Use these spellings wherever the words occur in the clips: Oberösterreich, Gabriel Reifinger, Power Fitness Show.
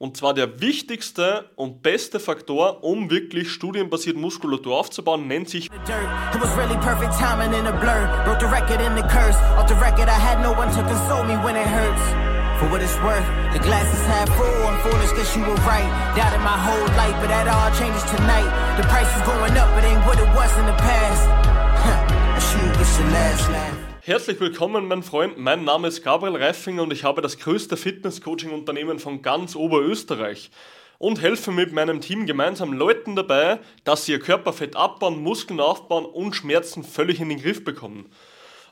Und zwar der wichtigste und beste Faktor, um wirklich studienbasierte Muskulatur aufzubauen, nennt sich Herzlich willkommen, mein Freund. Mein Name ist Gabriel Reifinger und ich habe das größte Fitness-Coaching-Unternehmen von ganz Oberösterreich und helfe mit meinem Team gemeinsam Leuten dabei, dass sie ihr Körperfett abbauen, Muskeln aufbauen und Schmerzen völlig in den Griff bekommen.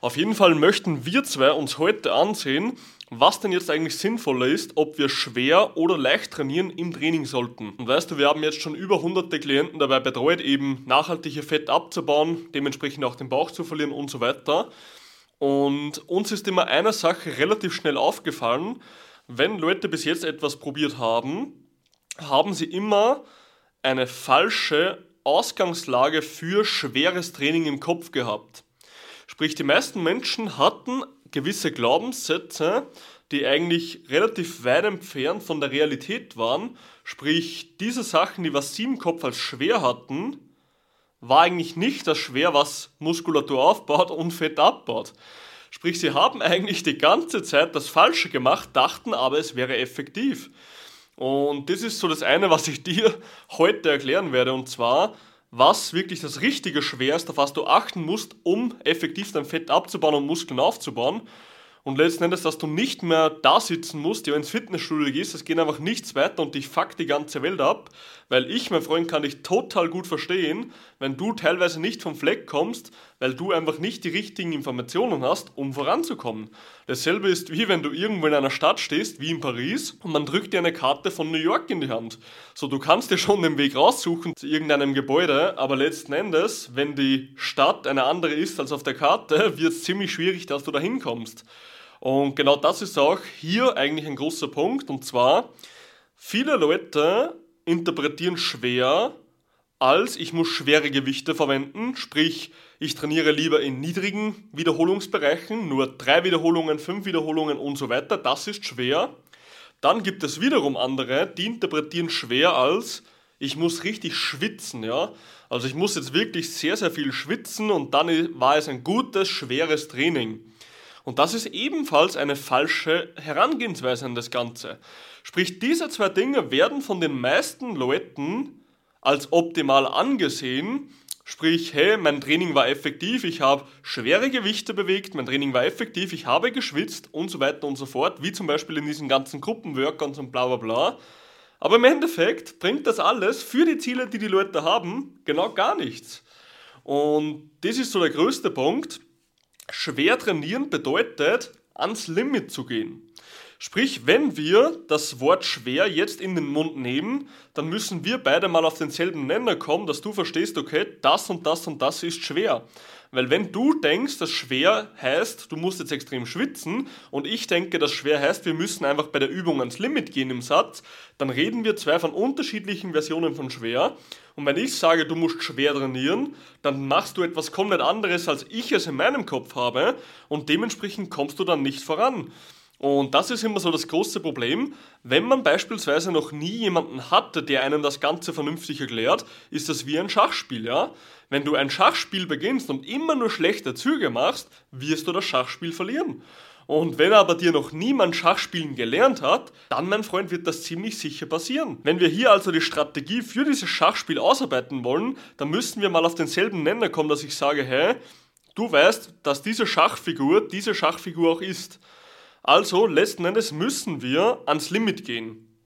Auf jeden Fall möchten wir zwei uns heute ansehen, was denn jetzt eigentlich sinnvoller ist, ob wir schwer oder leicht trainieren im Training sollten. Und weißt du, wir haben jetzt schon über hunderte Klienten dabei betreut, eben nachhaltige Fett abzubauen, dementsprechend auch den Bauch zu verlieren und so weiter. Und uns ist immer eine Sache relativ schnell aufgefallen: Wenn Leute bis jetzt etwas probiert haben, haben sie immer eine falsche Ausgangslage für schweres Training im Kopf gehabt. Sprich, die meisten Menschen hatten gewisse Glaubenssätze, die eigentlich relativ weit entfernt von der Realität waren. Sprich, diese Sachen, die was sie im Kopf als schwer hatten, war eigentlich nicht das schwer, was Muskulatur aufbaut und Fett abbaut. Sprich, sie haben eigentlich die ganze Zeit das Falsche gemacht, dachten aber, es wäre effektiv. Und das ist so das eine, was ich dir heute erklären werde, und zwar, was wirklich das richtige Schwer ist, auf was du achten musst, um effektiv dein Fett abzubauen und Muskeln aufzubauen. Und letzten Endes, dass du nicht mehr da sitzen musst, ja, ins Fitnessstudio gehst, es geht einfach nichts weiter und dich fuckt die ganze Welt ab. Weil ich, mein Freund, kann dich total gut verstehen, wenn du teilweise nicht vom Fleck kommst, weil du einfach nicht die richtigen Informationen hast, um voranzukommen. Dasselbe ist, wie wenn du irgendwo in einer Stadt stehst, wie in Paris, und man drückt dir eine Karte von New York in die Hand. So, du kannst dir schon den Weg raussuchen zu irgendeinem Gebäude, aber letzten Endes, wenn die Stadt eine andere ist als auf der Karte, wird es ziemlich schwierig, dass du da hinkommst. Und genau das ist auch hier eigentlich ein großer Punkt, und zwar, viele Leute interpretieren schwer als, ich muss schwere Gewichte verwenden, sprich, ich trainiere lieber in niedrigen Wiederholungsbereichen, nur 3 Wiederholungen, 5 Wiederholungen und so weiter, das ist schwer. Dann gibt es wiederum andere, die interpretieren schwer als, ich muss richtig schwitzen, ja. Also ich muss jetzt wirklich sehr, sehr viel schwitzen und dann war es ein gutes, schweres Training. Und das ist ebenfalls eine falsche Herangehensweise an das Ganze. Sprich, diese zwei Dinge werden von den meisten Leuten als optimal angesehen. Sprich, hey, mein Training war effektiv, ich habe schwere Gewichte bewegt, mein Training war effektiv, ich habe geschwitzt und so weiter und so fort, wie zum Beispiel in diesen ganzen Gruppenworkouts und bla bla bla. Aber im Endeffekt bringt das alles für die Ziele, die die Leute haben, genau gar nichts. Und das ist so der größte Punkt. Schwer trainieren bedeutet, ans Limit zu gehen. Sprich, wenn wir das Wort schwer jetzt in den Mund nehmen, dann müssen wir beide mal auf denselben Nenner kommen, dass du verstehst, okay, das und das und das ist schwer. Weil wenn du denkst, dass schwer heißt, du musst jetzt extrem schwitzen, und ich denke, dass schwer heißt, wir müssen einfach bei der Übung ans Limit gehen im Satz, dann reden wir zwei von unterschiedlichen Versionen von schwer. Und wenn ich sage, du musst schwer trainieren, dann machst du etwas komplett anderes, als ich es in meinem Kopf habe, und dementsprechend kommst du dann nicht voran. Und das ist immer so das große Problem, wenn man beispielsweise noch nie jemanden hatte, der einem das Ganze vernünftig erklärt, ist das wie ein Schachspiel, ja? Wenn du ein Schachspiel beginnst und immer nur schlechte Züge machst, wirst du das Schachspiel verlieren. Und wenn aber dir noch niemand Schachspielen gelernt hat, dann, mein Freund, wird das ziemlich sicher passieren. Wenn wir hier also die Strategie für dieses Schachspiel ausarbeiten wollen, dann müssen wir mal auf denselben Nenner kommen, dass ich sage, hey, du weißt, dass diese Schachfigur auch ist. Also, letzten Endes müssen wir ans Limit gehen.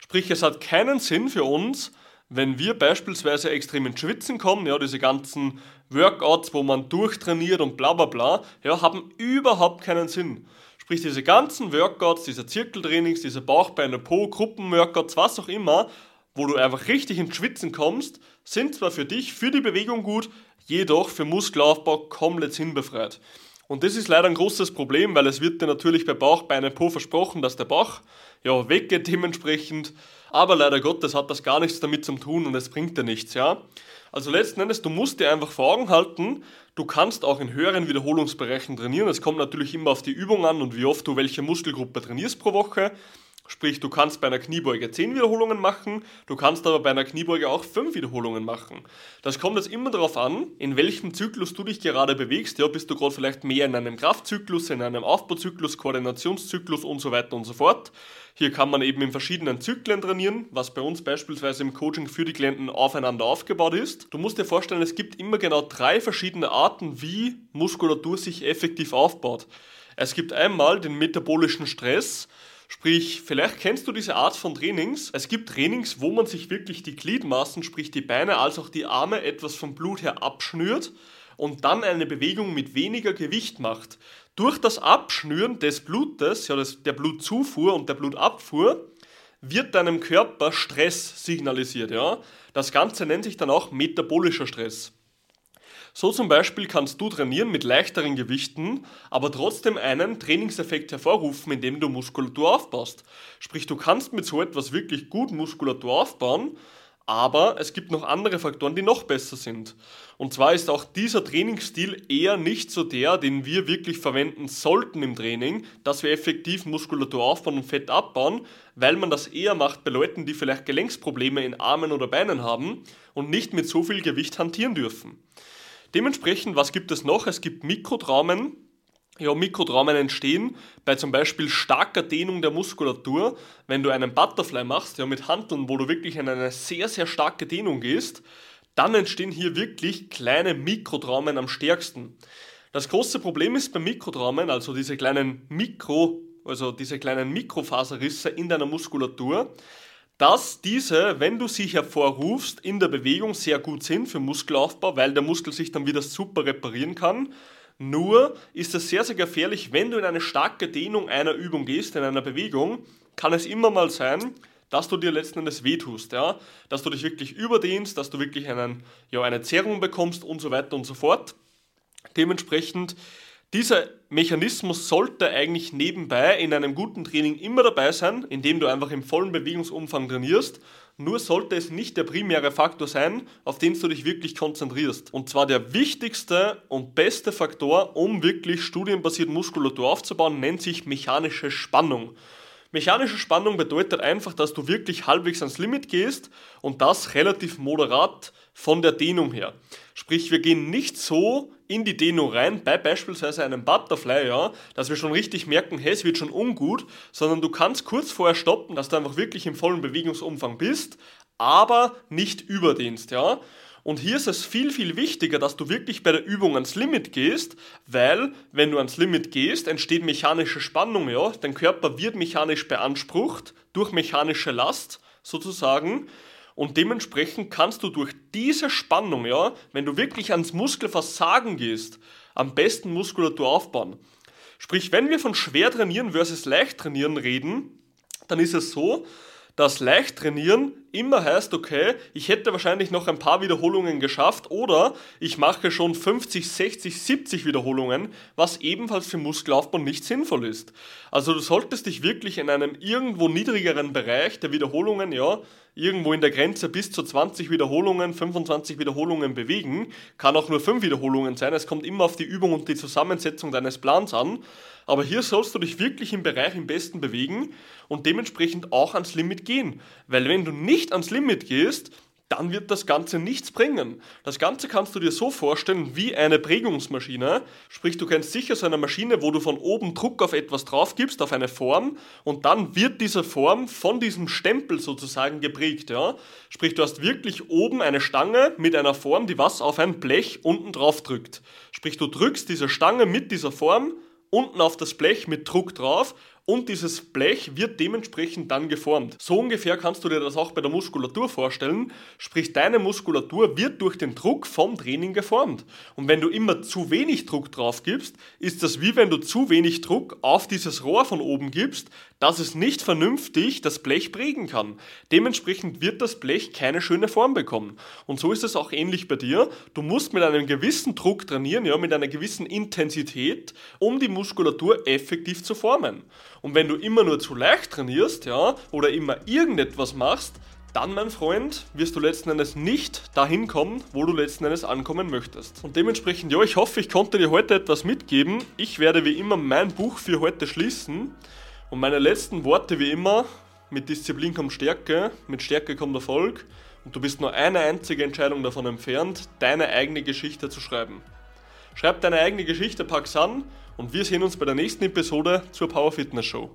Sprich, es hat keinen Sinn für uns, wenn wir beispielsweise extrem ins Schwitzen kommen, ja, diese ganzen Workouts, wo man durchtrainiert und bla bla bla, ja, haben überhaupt keinen Sinn. Sprich, diese ganzen Workouts, diese Zirkeltrainings, diese Bauchbeine, Po, Gruppenworkouts, was auch immer, wo du einfach richtig ins Schwitzen kommst, sind zwar für dich, für die Bewegung gut, jedoch für Muskelaufbau komplett sinnbefreit. Und das ist leider ein großes Problem, weil es wird dir natürlich bei Bauch, Beine, Po versprochen, dass der Bauch ja weggeht dementsprechend. Aber leider Gottes hat das gar nichts damit zu tun und es bringt dir nichts, ja. Also letzten Endes, du musst dir einfach vor Augen halten, du kannst auch in höheren Wiederholungsbereichen trainieren. Es kommt natürlich immer auf die Übung an und wie oft du welche Muskelgruppe trainierst pro Woche. Sprich, du kannst bei einer Kniebeuge 10 Wiederholungen machen, du kannst aber bei einer Kniebeuge auch 5 Wiederholungen machen. Das kommt jetzt immer darauf an, in welchem Zyklus du dich gerade bewegst. Ja, bist du gerade vielleicht mehr in einem Kraftzyklus, in einem Aufbauzyklus, Koordinationszyklus und so weiter und so fort. Hier kann man eben in verschiedenen Zyklen trainieren, was bei uns beispielsweise im Coaching für die Klienten aufeinander aufgebaut ist. Du musst dir vorstellen, es gibt immer genau 3 verschiedene Arten, wie Muskulatur sich effektiv aufbaut. Es gibt einmal den metabolischen Stress. Sprich, vielleicht kennst du diese Art von Trainings. Es gibt Trainings, wo man sich wirklich die Gliedmaßen, sprich die Beine als auch die Arme, etwas vom Blut her abschnürt und dann eine Bewegung mit weniger Gewicht macht. Durch das Abschnüren des Blutes, ja, der Blutzufuhr und der Blutabfuhr, wird deinem Körper Stress signalisiert. Ja? Das Ganze nennt sich dann auch metabolischer Stress. So zum Beispiel kannst du trainieren mit leichteren Gewichten, aber trotzdem einen Trainingseffekt hervorrufen, indem du Muskulatur aufbaust. Sprich, du kannst mit so etwas wirklich gut Muskulatur aufbauen, aber es gibt noch andere Faktoren, die noch besser sind. Und zwar ist auch dieser Trainingsstil eher nicht so der, den wir wirklich verwenden sollten im Training, dass wir effektiv Muskulatur aufbauen und Fett abbauen, weil man das eher macht bei Leuten, die vielleicht Gelenksprobleme in Armen oder Beinen haben und nicht mit so viel Gewicht hantieren dürfen. Dementsprechend, was gibt es noch? Es gibt Mikrotraumen. Ja, Mikrotraumen entstehen bei zum Beispiel starker Dehnung der Muskulatur. Wenn du einen Butterfly machst, ja, mit Hanteln, wo du wirklich in eine sehr, sehr starke Dehnung gehst, dann entstehen hier wirklich kleine Mikrotraumen am stärksten. Das große Problem ist bei Mikrotraumen, also diese kleinen Mikrofaserrisse in deiner Muskulatur, dass diese, wenn du sie hervorrufst, in der Bewegung sehr gut sind für Muskelaufbau, weil der Muskel sich dann wieder super reparieren kann. Nur ist es sehr, sehr gefährlich, wenn du in eine starke Dehnung einer Übung gehst, in einer Bewegung, kann es immer mal sein, dass du dir letzten Endes wehtust, ja? Dass du dich wirklich überdehnst, dass du wirklich eine Zerrung bekommst und so weiter und so fort. Dementsprechend, dieser Mechanismus sollte eigentlich nebenbei in einem guten Training immer dabei sein, indem du einfach im vollen Bewegungsumfang trainierst. Nur sollte es nicht der primäre Faktor sein, auf den du dich wirklich konzentrierst. Und zwar der wichtigste und beste Faktor, um wirklich studienbasiert Muskulatur aufzubauen, nennt sich mechanische Spannung. Mechanische Spannung bedeutet einfach, dass du wirklich halbwegs ans Limit gehst und das relativ moderat von der Dehnung her. Sprich, wir gehen nicht so in die Dehnung rein, bei beispielsweise einem Butterfly, ja, dass wir schon richtig merken, hey, es wird schon ungut, sondern du kannst kurz vorher stoppen, dass du einfach wirklich im vollen Bewegungsumfang bist, aber nicht überdehnst, ja. Und hier ist es viel, viel wichtiger, dass du wirklich bei der Übung ans Limit gehst, weil, wenn du ans Limit gehst, entsteht mechanische Spannung, ja, dein Körper wird mechanisch beansprucht durch mechanische Last sozusagen. Und dementsprechend kannst du durch diese Spannung, ja, wenn du wirklich ans Muskelversagen gehst, am besten Muskulatur aufbauen. Sprich, wenn wir von schwer trainieren versus leicht trainieren reden, dann ist es so, dass leicht trainieren immer heißt, okay, ich hätte wahrscheinlich noch ein paar Wiederholungen geschafft oder ich mache schon 50, 60, 70 Wiederholungen, was ebenfalls für Muskelaufbau nicht sinnvoll ist. Also du solltest dich wirklich in einem irgendwo niedrigeren Bereich der Wiederholungen, ja, irgendwo in der Grenze bis zu 20 Wiederholungen, 25 Wiederholungen bewegen, kann auch nur 5 Wiederholungen sein, es kommt immer auf die Übung und die Zusammensetzung deines Plans an, aber hier sollst du dich wirklich im Bereich im Besten bewegen und dementsprechend auch ans Limit gehen, weil wenn du nicht ans Limit gehst, dann wird das Ganze nichts bringen. Das Ganze kannst du dir so vorstellen wie eine Prägungsmaschine. Sprich, du kennst sicher so eine Maschine, wo du von oben Druck auf etwas drauf gibst, auf eine Form, und dann wird diese Form von diesem Stempel sozusagen geprägt. Ja? Sprich, du hast wirklich oben eine Stange mit einer Form, die was auf ein Blech unten drauf drückt. Sprich, du drückst diese Stange mit dieser Form unten auf das Blech mit Druck drauf und dieses Blech wird dementsprechend dann geformt. So ungefähr kannst du dir das auch bei der Muskulatur vorstellen. Sprich, deine Muskulatur wird durch den Druck vom Training geformt. Und wenn du immer zu wenig Druck drauf gibst, ist das wie wenn du zu wenig Druck auf dieses Rohr von oben gibst, dass es nicht vernünftig das Blech prägen kann. Dementsprechend wird das Blech keine schöne Form bekommen. Und so ist es auch ähnlich bei dir. Du musst mit einem gewissen Druck trainieren, ja, mit einer gewissen Intensität, um die Muskulatur effektiv zu formen. Und wenn du immer nur zu leicht trainierst, ja, oder immer irgendetwas machst, dann, mein Freund, wirst du letzten Endes nicht dahin kommen, wo du letzten Endes ankommen möchtest. Und dementsprechend, ja, ich hoffe, ich konnte dir heute etwas mitgeben. Ich werde wie immer mein Buch für heute schließen. Und meine letzten Worte wie immer: Mit Disziplin kommt Stärke, mit Stärke kommt Erfolg und du bist nur eine einzige Entscheidung davon entfernt, deine eigene Geschichte zu schreiben. Schreib deine eigene Geschichte, pack's an und wir sehen uns bei der nächsten Episode zur Power Fitness Show.